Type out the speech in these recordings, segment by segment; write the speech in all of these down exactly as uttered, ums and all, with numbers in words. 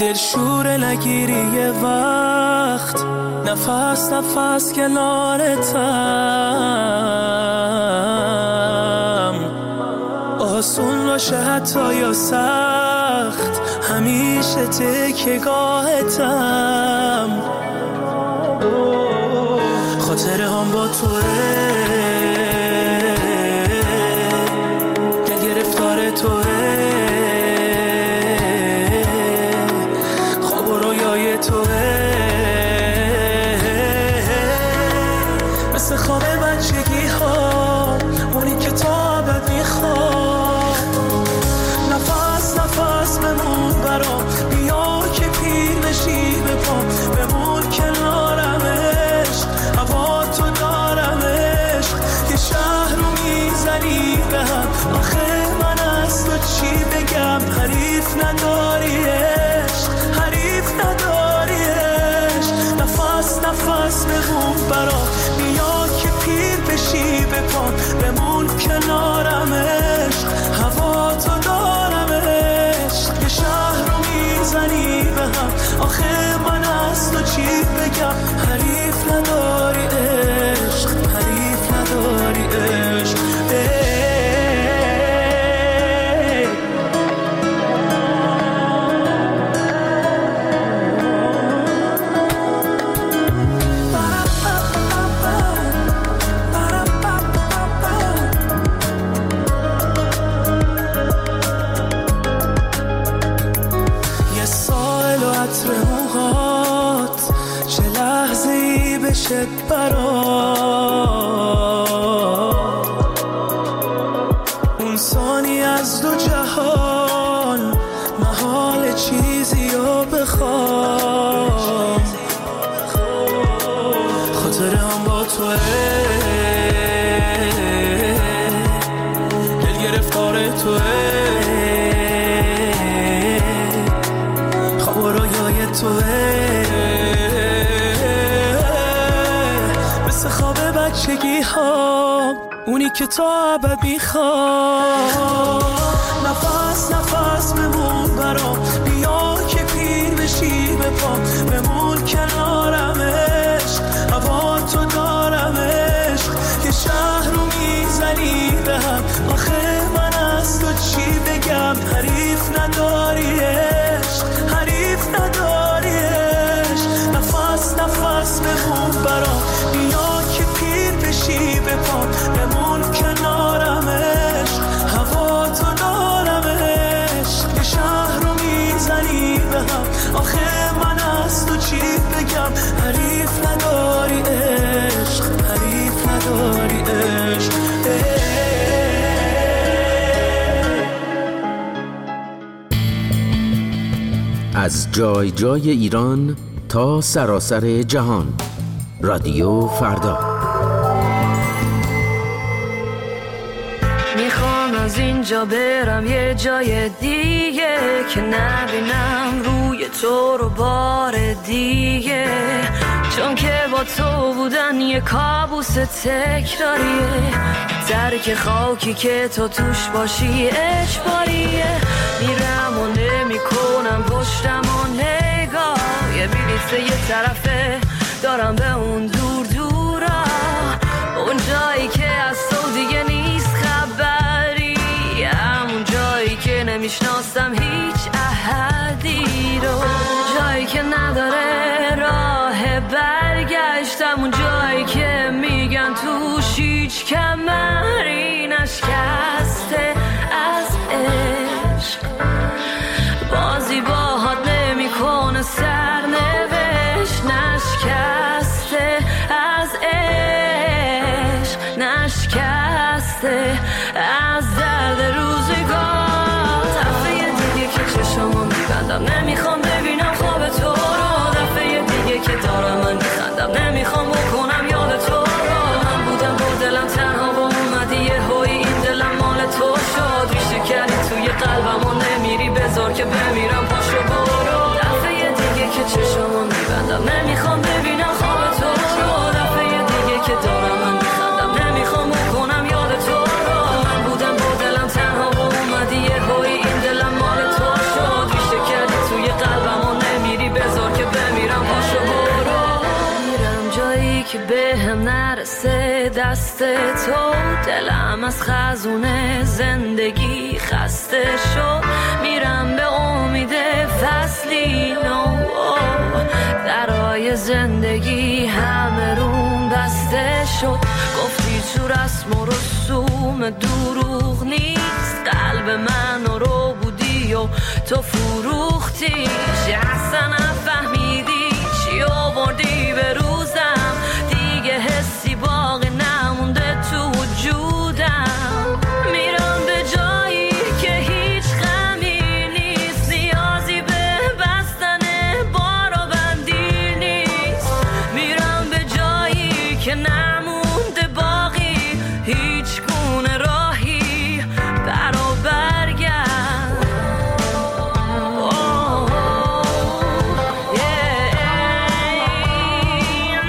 دل شوره نگیری یه وقت، نفس نفس کنارتم، آسون باشه حتی یا سخت، همیشه تکیه گاهتم. خاطره هم با توه، دل گرفتار توه، مثل خواب بچگی ها، اونی که تا ابد میخوام. نفس نفس بمون برام، بیا که پیر بشی به پام، بمون کنارم عشق، هوا تو دارم عشق، یه شهر رو میزنی به هم، آخه من از تو چی بگم، حریف نداری عشق، حریف نداری عشق. نفس نفس بمون برام، بمون کنارم عشق، هوا تو دارم عشق، یه شهر رو میزنی به هم، آخه من از تو چی بگم، حریف نداری عشق، حریف نداری عشق. برا اون ثانی از دو جهان، محال چیزی رو بخوام. خاطره هم با توه، دل گرفتار توه، خواب و رویای توه، خواب بچگی ها، اونی که تا ابد میخوام. نفس نفس بمون برام، بیا که پیر بشی به پام، بمون کنارم عشق، هوا تو دارم عشق، یه شهر رو میزنی به هم، آخه من از تو چی بگم، حریف نداری عشق، حریف نداری عشق. نفس نفس بمون برام، بیا به پام، بمون کنارم عشق، هوا تو دارم عشق، یه شهر رو میزنی به هم، آخه من از تو چی بگم، حریف نداری عشق، حریف نداری عشق. از جای جای ایران تا سراسر جهان، رادیو فردا. از اینجا برم یه جای دیگه، که نبینم روی تو رو بار دیگه، چون که با تو بودن یه کابوس تکراریه، ترک خاکی که تو توش باشی اجباریه. میرم و نمی کنم پشتم و نگاه، یه بلیت یه طرفه دارم به اون دور دورا، اون جایی که از تو دیگه نیست خبر، همون جایی که نمیشناسم هیچ احدی رو، جایی که نداره راه برگشتم، اون جایی که میگن توش هیچ کمری نشکسته از عشق، بازی باهات نمیکنه سرنوشت، نشکسته از عشق، نشکسته از درد روزگار. دفعه دیگه که چشمو می‌بندم نمیخوام ببینم خواب تو رو، دفعه دیگه که دارم من می‌خندم نمیخوام بکنم یاد تو رو. من بودم با دلم تنها و اومدی یهویی این دلم مال تو شد، ریشه کردی توی قلبم و نمیری بذار که بمیرم، پاشو برو. دفعه دیگه که چشمو می‌بندم نمیخوام ببینم خواب تو رو، دفعه دیگه که دارم من می‌خندم نمیخوام بکنم یاد تو رو. من بودم با دلم تنها و اومدی یهویی این دلم مال تو شد، ریشه کردی توی دست تو دلم از خزونه زندگی خسته شد، میرم به امید فصلی نو. درای زندگی همه روم بسته شد، گفتی تو رسم و رسوم دروغ نیست، قلب منو رو بودی و تو فروختی، چه اصلا نفهمیدی چی آوردی به روزم، دیگه حسی باقی نمونده تو وجودم. میرم به جایی که هیچ غمی نیست، نیازی به بستن بار و بندی نیست، میرم به جایی که نمونده باقی هیچ گونه راهی بر و برگرد. oh, oh, yeah.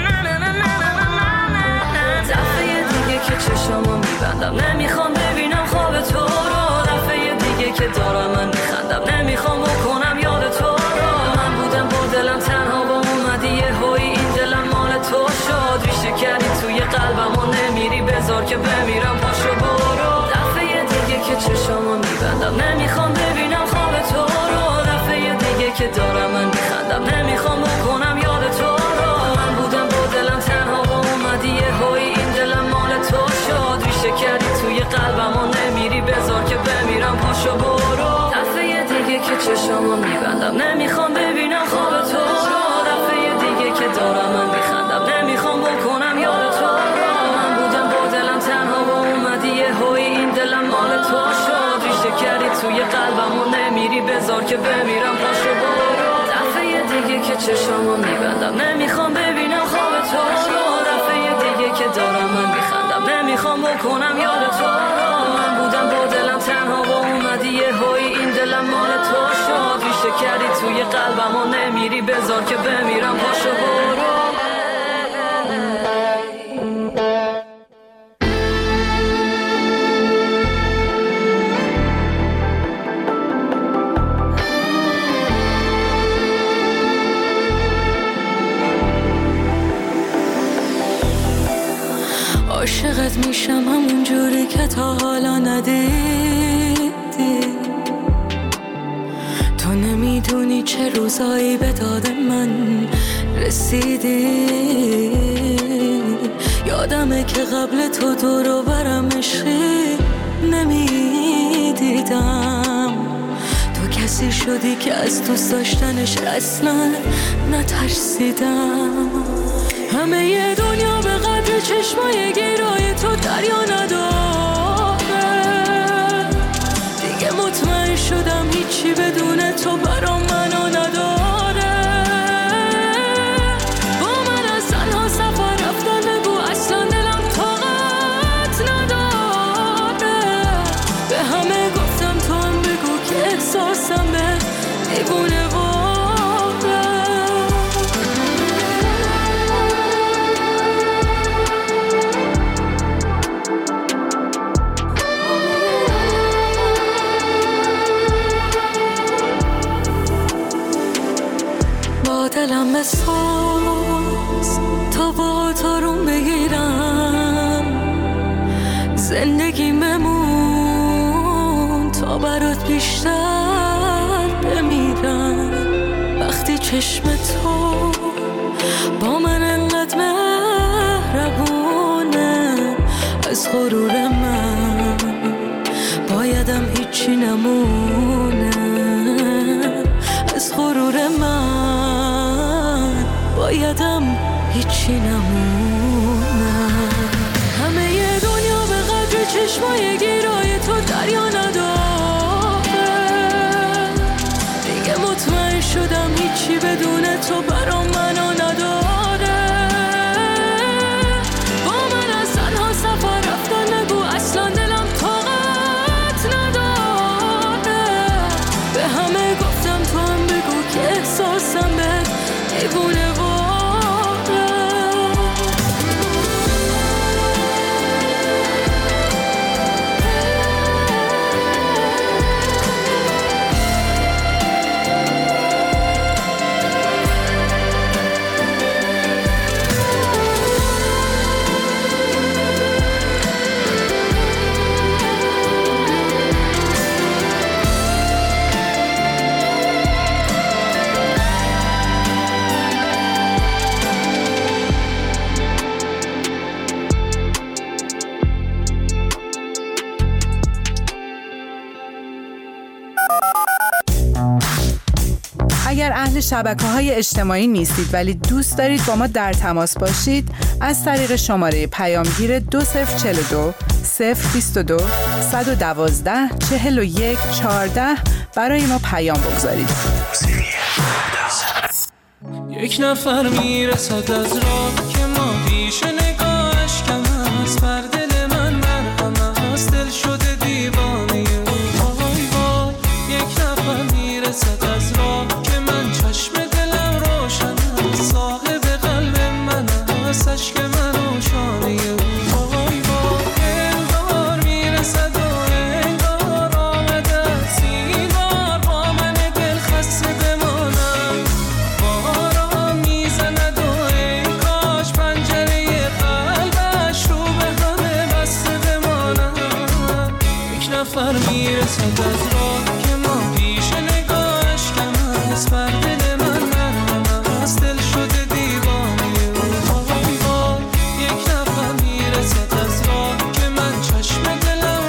نه نه نه نه نه دفعه دیگه که چشمو میبندم، نمیخوام ببینم خواب تو رو، دفعه دیگه که دارم من میخندم، نمیخوام بکنم یاد تو رو. من بودم با دلم تنها با اومدی یه هایی این دلم مال تو شد، ریشه کردی توی قلبم و نمیری بذار که بمیرم، پاشو برو. دفعه دیگه که چشمو میبندم، نمیخوام ببینم خواب تو رو، دفعه دیگه که دارم من میخندم، نمیخوام بکنم یاد تو رو. من بودم با دلم تنها با اومدی یه هایی این دلم مال تو شد، ریشه کردی توی قلبم و نمیری بذار که بمیرم، پاشو برو. دفعه دیگه که چشمو میبندم، نمیخوام ببینم خواب تو رو، دفعه دیگه که دارم من میخندم، نمیخوام بکنم یاد تو رو. من بودم با دلم تنها و اومدی یه هایی این دلم مال تو شد، ریشه کردی توی قلبم و نمیری بذار که بمیرم، پاشو برو. دفعه دیگه که چشمو میبندم، نمیخوام ببینم خواب تو رو، دفعه دیگه که دارم من میخندم، نمیخوام بکنم یاد تو رو. من بودم با دلم تنها و اومدی یه هایی این دلم مال تو شد، ریشه کردی توی قلبم و نمیری بذار که بمیرم، پاشو برو. عاشقت میشم همون جوری که تا حالا ندیدی، تو نمیدونی چه روزایی به داد من رسیدی. یادمه که قبل تو دور و برم عشقی نمیدیدم، تو کسی شدی که از دوست داشتنش اصلا نترسیدم. همه یه دنیا به قدر چشمای گیرای تو دریا نداره، دیگه مطمئن شدم هیچی بدون تو برام منو نداره. با من از تنها سفر رفتن بگو، اصلا دلم طاقت نداره. به همه گفتم تو هم بگو که احساسم به دیوونه دلم بساز تا با تو روم بگیرم، زندگی ممون تا برات بیشتر بمیرم. وقتی چشم تو با من انقدر مهربونه، از غرور من بایدم هیچی نمونه، از غرور من بایدم هیچی نمونم. همه ی دنیا به قدر چشمای گیرای تو دریا نداره، دیگه مطمئن شدم هیچی بدون تو برام منو نداره. با من از تنها سفر رفتن بگو، اصلا دلم طاقت نداره. به همه گفتم تو هم بگو که احساسم به دیوونه اگر اهل شبکه‌های اجتماعی نیستید ولی دوست دارید با ما در تماس باشید، از طریق شماره پیامگیر دو صفر چهار دو صفر بیست و دو صد و دوازده چهل و یک چهارده برای ما پیام بگذارید. یک نفر میرسد از راه که ما پیش نگاهش کم هست، بر دل من مرهم هست، دل شده دیوانه اون. آقای وای، یک نفر میرسد از راه که من چشم دلم روشن هست، صاحب قلب من هست، عشق من و شانه اون. آقای وای، انگار میرسد و انگار آمد است، این بار با من دل خسته بمانم. میرسد از راه که ما پیش نگاهش کم هست، بر دل من مرهم هست، دل شده دیوانه اون. آقای وای، یک نفر میرسد از راه که من چشم دلم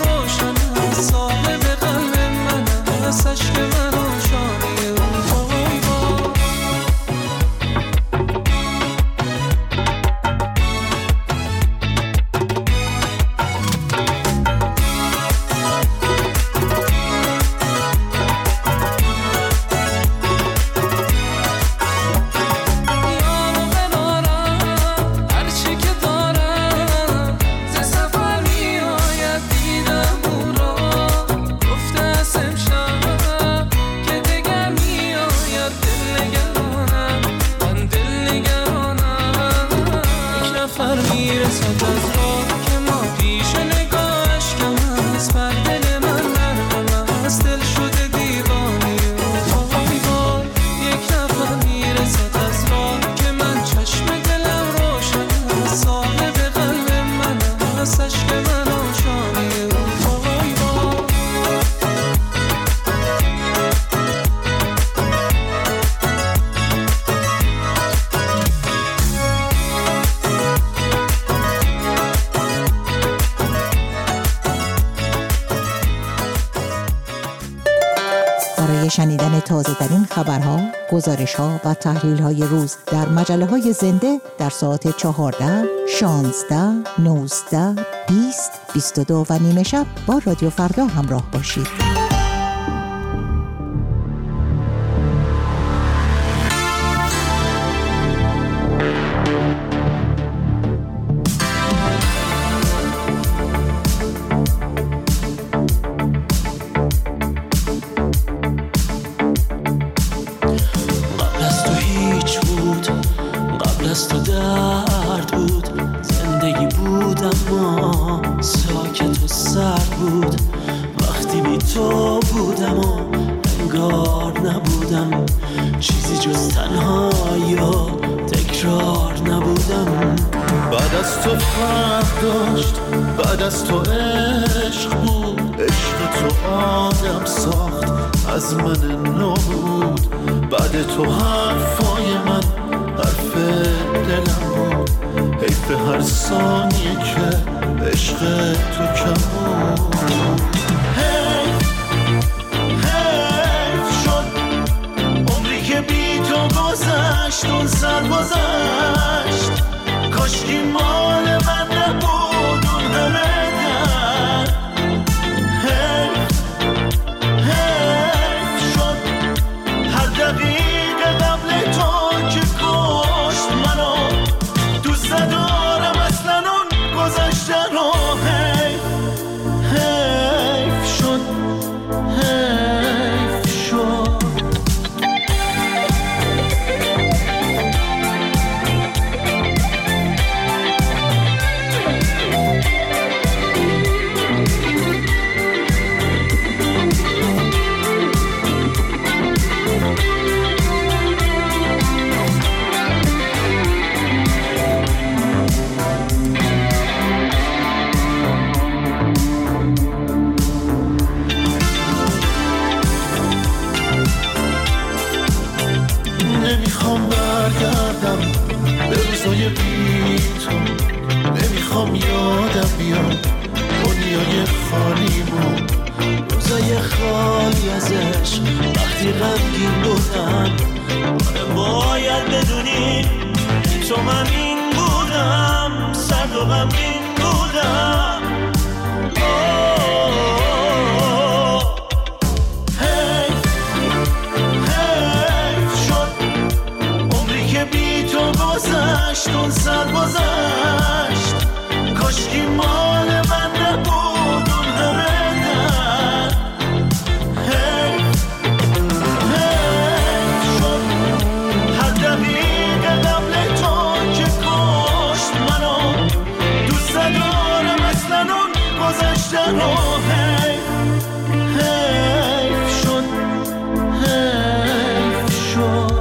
روشن هست، صاحب قلب من هست، عشق من و شانه اون. آقای وای، شنیدن تازه ترین خبرها، گزارش‌ها و تحلیل‌های روز در مجله‌های زنده در ساعت چهارده، شانزده، نوزده، بیست، بیست و دو و نیمه شب با رادیو فردا همراه باشید. No بیان دنیای خالیمون، روزای خالی ازش وقتی غمگین بودم. آره باید بدونی تو غمگین بودم، سرد و غمگین بودم. چون سر گذشت کاشکی مال من نبود اون همه در حیف حیف شد هر دقیقه قبل تو که کشت منو، دوست دارم اصلا اون گذشته رو. حیف حیف شد حیف شد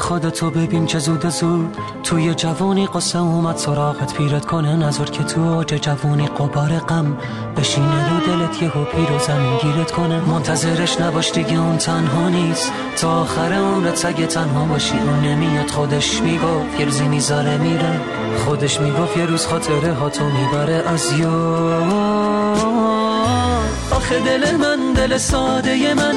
خودتو ببین چه زود زود توی جوانی قصه اومد سراغت، پیرت کنه نظر که تو اوج جوانی قبار غم بشینه رو دلت، یهو پیر و زمین گیرت کنه. منتظرش نباش دیگه، اون تنها نیست، تا آخر عمرت سگ تنها باشی. اون نمیاد، خودش میگفت یه روزی میذاره میره، خودش میگفت یه روز خاطره ها تو میبره از یاد. آخه دل من، دل ساده من،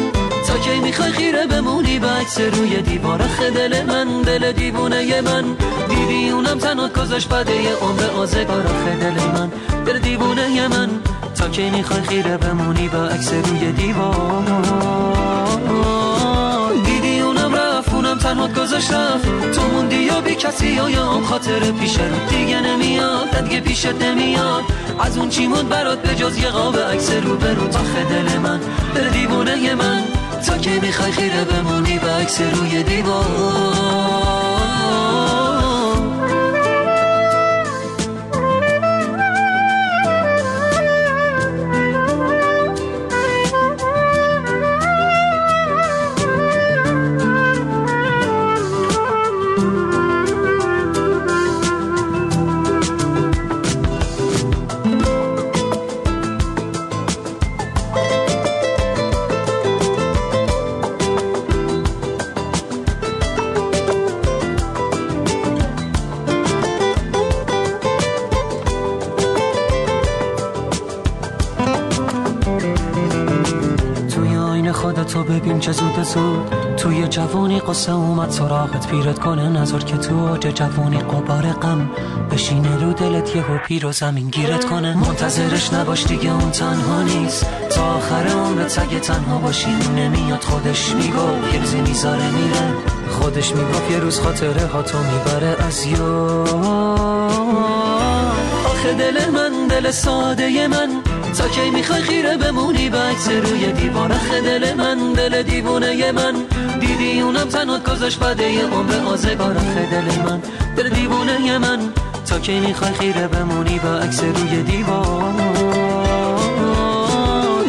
تا کی میخوای خیره بمونی به عکس روی دیوار؟ آخه دل من، دل دیوونه من، دیدی اونم تنات گذاشت بده یه عمر آزگار. آخه دل من، دل دیوونه من، تا کی میخوای خیره بمونی به عکس روی دیوار؟ دیدی اونم رفت، اونم تنات گذاشت رفت، تو موندی یا بی کسی یا یا هم خاطر پیشه دیگه نمیاد، دیگه پیشت نمیاد. از اون چی موند برات به جز یه قاب عکس رو برات؟ آخه دل من، دل دیوونه من، تا که میخوای خیره بمونی به عکس روی دیوار. چه زود زود توی جوانی قصه اومد سراغت، پیرت کنه نظر که تو اوج جوانی قبار غم بشینه رو دلت، یهو پیر و زمین گیرت کنه. منتظرش نباش دیگه، اون تنها نیست، تا آخر عمرت سگ تنها باشی. نمیاد، خودش میگفت یه روزی میذاره میره، خودش میگفت یه روز خاطره ها تو میبره از یاد. آخه دل من، دل ساده من، تا کی میخوای خیره بمونی به عکس روی دیوار؟ آخه دل من، دل دیوونه من، دیدی اونم تنات گذاشت بده یه عمر آزگار. آخه دل من، دل دیوونه من، تا کی میخوای خیره بمونی به عکس روی دیوار؟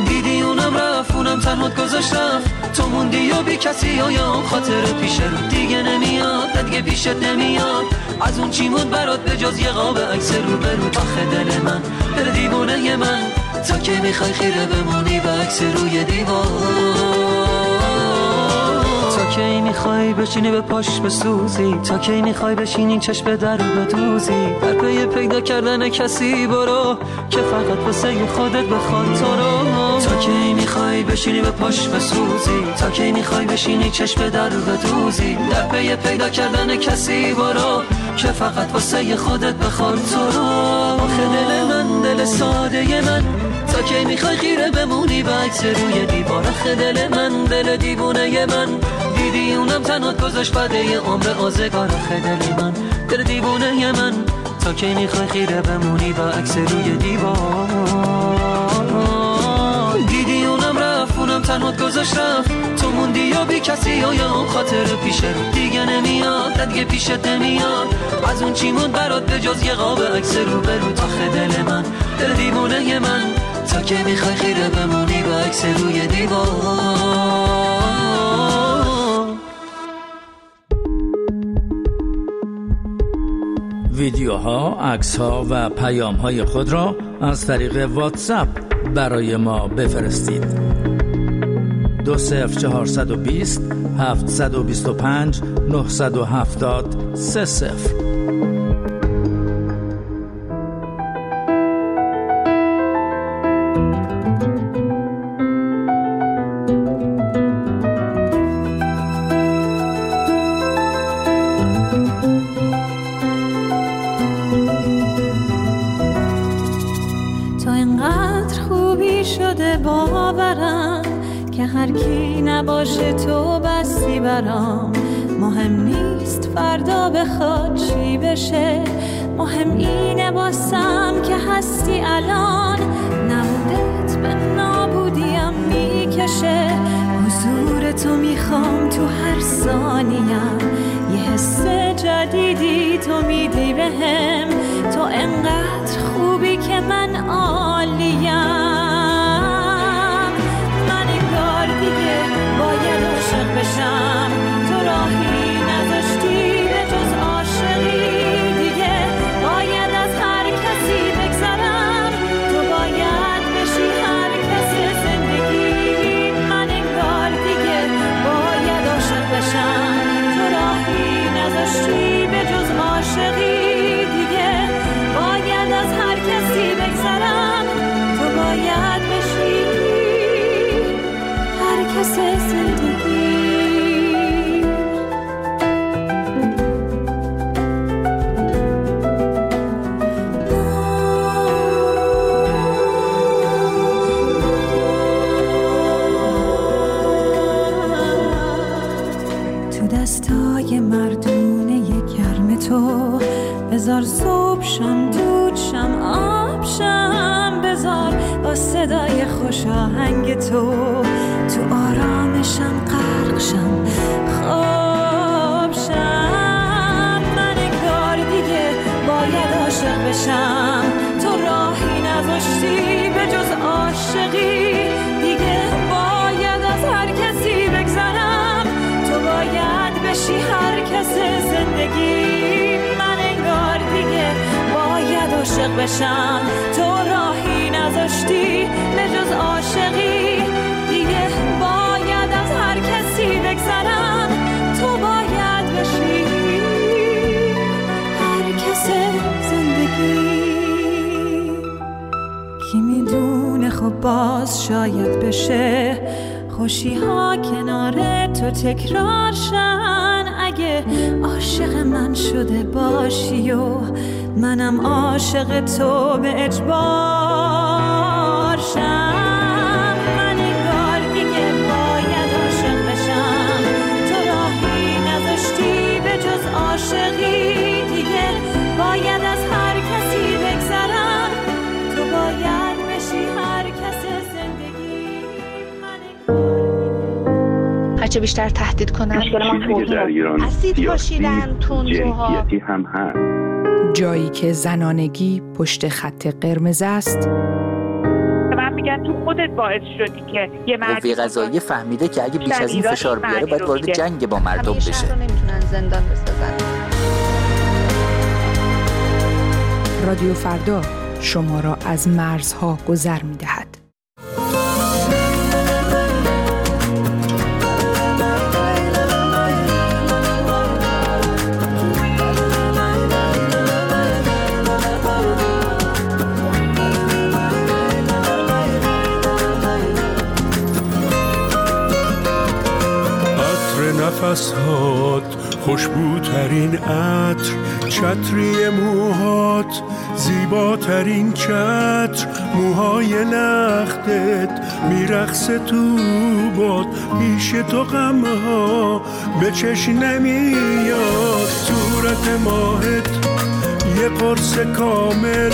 دیدی اونم رفت، اونم تنات گذاشت رفت، تو موندی یا بی کسی یا یا خاطر پیشه دیگه نمیاد، دیگه پیشت نمیاد. از اون چی موند برات به جز یه قاب عکس رو برات؟ آخه دل من، دل دیوونه من، تا که میخوای خیره بمونی به عکس روی دیوار. تا که میخوای بشینی به پاش بسوزی، تا که میخوای بشینی چشم به در بدوزی، در پی پیدا کردن کسی برو که فقط واسه خودت بخواد تو رو. تا که میخوای بشینی به پاش بسوزی، تا که میخوای بشینی چشم به در بدوزی، در پی پیدا کردن کسی برو که فقط واسه خودت بخوان تو رو. آخه دل من دل ساده من، تا که میخوای خیره بمونی و عکس روی دیوار. آخه دل من دل دیوونه من، دیدی اونم تنات گذاشت بده یه عمر آزگار. آخه دل من دل دیوونه من، تا که میخوای خیره بمونی و عکس روی دیوار. دیدی اونم رفت اونم تنات گذاشت رفت، تو موندی یا بی کسی یا یا اون خاطر پیشه دیگه نمیاد، دیگه پیشت نمیاد. از اون چی موند برات به جز یه قاب عکس رو برو. تا دل من دل دیوونه من، تا که میخوای خیره بمونی با عکس روی دیوار. ویدیوها، عکس‌ها و پیام‌های خود را از طریق واتساپ برای ما بفرستید. دو صفر چهارصد و بیست هفتصد و بیست و پنج نهصد و هفتاد سه صفر. تو اینقدر خوبی شده باورم که هر کی نباشه تو بستی برام. مهم نیست فردا بخواد چی بشه، مهم اینه باسم که هستی الان. نبودت به نابودیم میکشه، حضور تو میخوام تو هر ثانیم. یه حس جدیدی تو میدی بهم، تو انقدر خوبی که من عالیم. باید عاشق بشم، تو راهی نذاشتی به جز عاشقی دیگه. باید از هر کسی بگذرم، تو باید بشی هر کسی زندگی من. انگار دیگه باید عاشق بشم، تو راهی نذاشتی به جز عاشقی دیگه. باید از هر کسی بگذرم، تو باید بشی کس زندگی. تو دستای مردونه ی گرم تو، بذار صبح شم دود شم آب شم. بذار با صدای خوش آهنگ تو تو آرامشم غرق شم خواب شم. من انگار دیگه باید عاشق بشم، تو راهی نذاشتی به جز عاشقی دیگه. باید از هر کسی بگذرم، تو باید بشی هر کس زندگی من. انگار دیگه باید عاشق بشم، تو راهی نذاشتی به جز عاشقی دیگه. باید از هر کسی بگذرم، تو باید بشی هر کس زندگی. کی میدونه خب باز شاید بشه خوشی ها کنار تو تکرار شن. اگه عاشق من شده باشی و منم عاشق تو به اجبار شن. عاشقی دیگه باید از هر کسی بگذرم، تو باید بشی هر کس زندگی من. هرچه بیشتر تهدید کنن اسید پاشیدن تندروها هم هم. جایی که زنانگی پشت خط قرمز است. تو خودت باعث شدی که یه مرد قوه قضاییه فهمیده که اگه بیش از این فشار بیاره باید وارد جنگ با مردم بشه. رادیو فردا شما را از مرزها گذر می‌دهد. نفس هات خوشبوترین عطر، چتری موهات، زیباترین چتر، موهای لختت، میرقصه تو باد، پیش تو غمها به چشم نمیاد. صورت ماهت یه قرص کامل،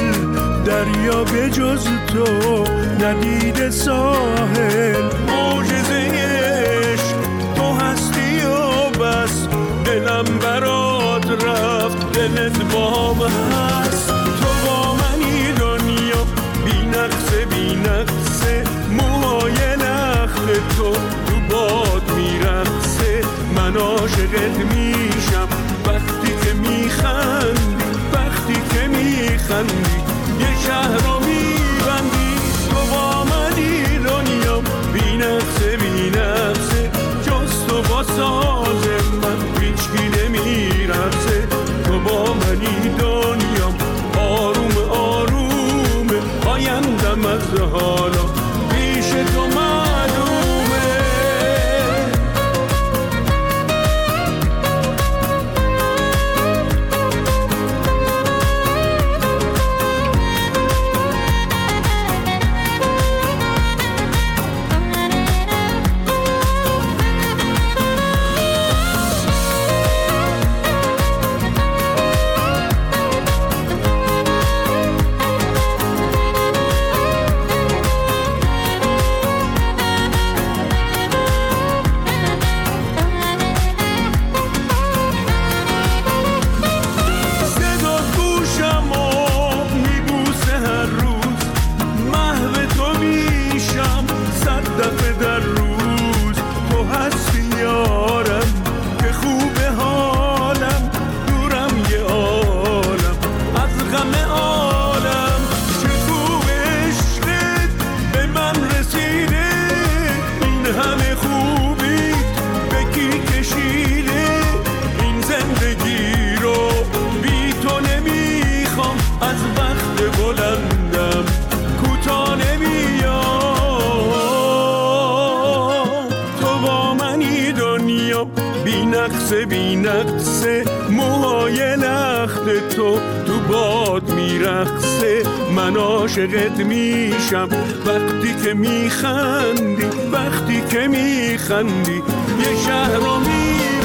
دریا به جز تو ندیده ساحل. معجزه عشق تو هستی و بس، دلم برات رفت، دلت با هم هست. تو با منی دنیا بی نقصه بی نقصه، موهای نخل تو تو باد میرقصه. من عاشقت میشم وقتی که میخندی، وقتی که میخندی یه شهر رو میبندی. تو با منی دنیا بی نقصه بی نقصه، جز تو با ساز من هیچکی نمیرقصه. تو با منی دنیا آروم آروم، آیندم از حالا پیش تو معلوم. بی نقصه موهای لخت تو تو باد میرقصه. من عاشقت میشم وقتی که میخندی، وقتی که میخندی یه شهر رو میرقصه.